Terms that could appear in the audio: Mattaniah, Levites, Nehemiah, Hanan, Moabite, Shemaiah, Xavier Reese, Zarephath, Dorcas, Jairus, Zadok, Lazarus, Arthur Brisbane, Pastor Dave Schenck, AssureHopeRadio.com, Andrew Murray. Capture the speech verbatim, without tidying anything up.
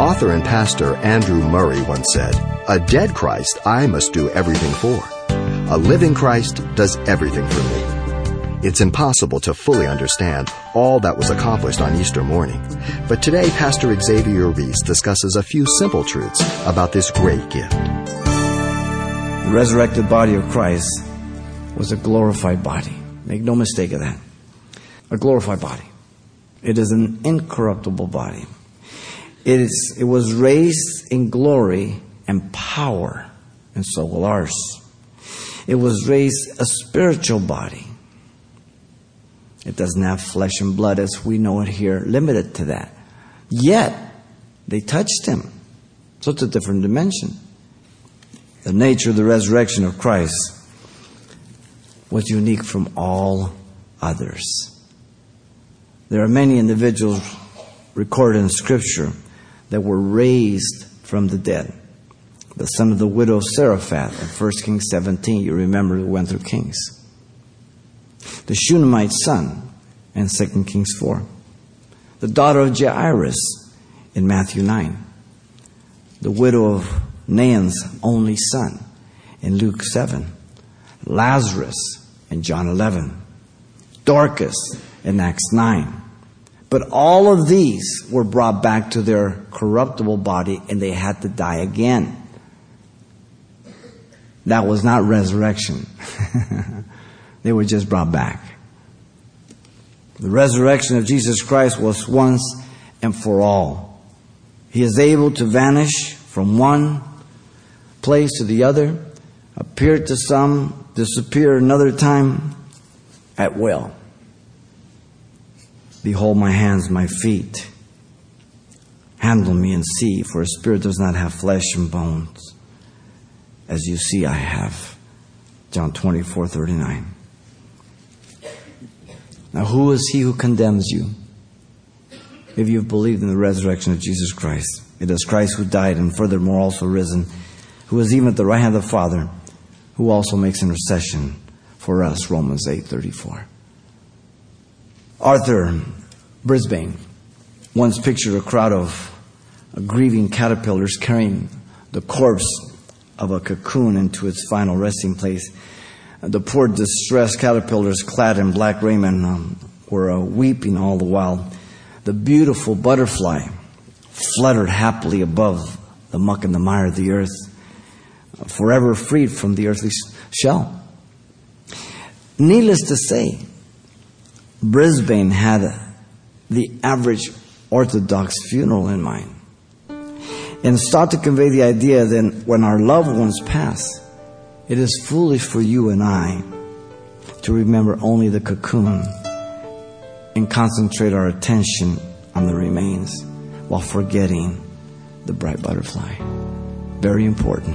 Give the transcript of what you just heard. Author and pastor Andrew Murray once said, "A dead Christ I must do everything for. A living Christ does everything for me." It's impossible to fully understand all that was accomplished on Easter morning. But today, Pastor Xavier Reese discusses a few simple truths about this great gift. The resurrected body of Christ was a glorified body. Make no mistake of that. A glorified body. It is an incorruptible body. It is, it was raised in glory and power, and so will ours. It was raised a spiritual body. It doesn't have flesh and blood as we know it here, limited to that. Yet, they touched him. So it's a different dimension. The nature of the resurrection of Christ was unique from all others. There are many individuals recorded in Scripture that were raised from the dead. The son of the widow of Zarephath in First Kings seventeen, you remember we went through Kings. The Shunammite son in Second Kings four. The daughter of Jairus in Matthew nine. The widow of Nain's only son in Luke seven. Lazarus in John eleven. Dorcas in Acts nine. But all of these were brought back to their corruptible body and they had to die again. That was not resurrection. They were just brought back. The resurrection of Jesus Christ was once and for all. He is able to vanish from one place to the other, appear to some, disappear another time at will. Behold my hands, my feet. Handle me and see, for a spirit does not have flesh and bones, as you see I have. John twenty-four thirty-nine. Now who is he who condemns you? If you have believed in the resurrection of Jesus Christ, it is Christ who died and furthermore also risen, who is even at the right hand of the Father, who also makes intercession for us. Romans eight thirty-four. Arthur Brisbane once pictured a crowd of grieving caterpillars carrying the corpse of a cocoon into its final resting place. The poor distressed caterpillars clad in black raiment um, were uh, weeping all the while. The beautiful butterfly fluttered happily above the muck and the mire of the earth, forever freed from the earthly shell. Needless to say, Brisbane had the average Orthodox funeral in mind and sought to convey the idea that when our loved ones pass, it is foolish for you and I to remember only the cocoon and concentrate our attention on the remains while forgetting the bright butterfly. Very important.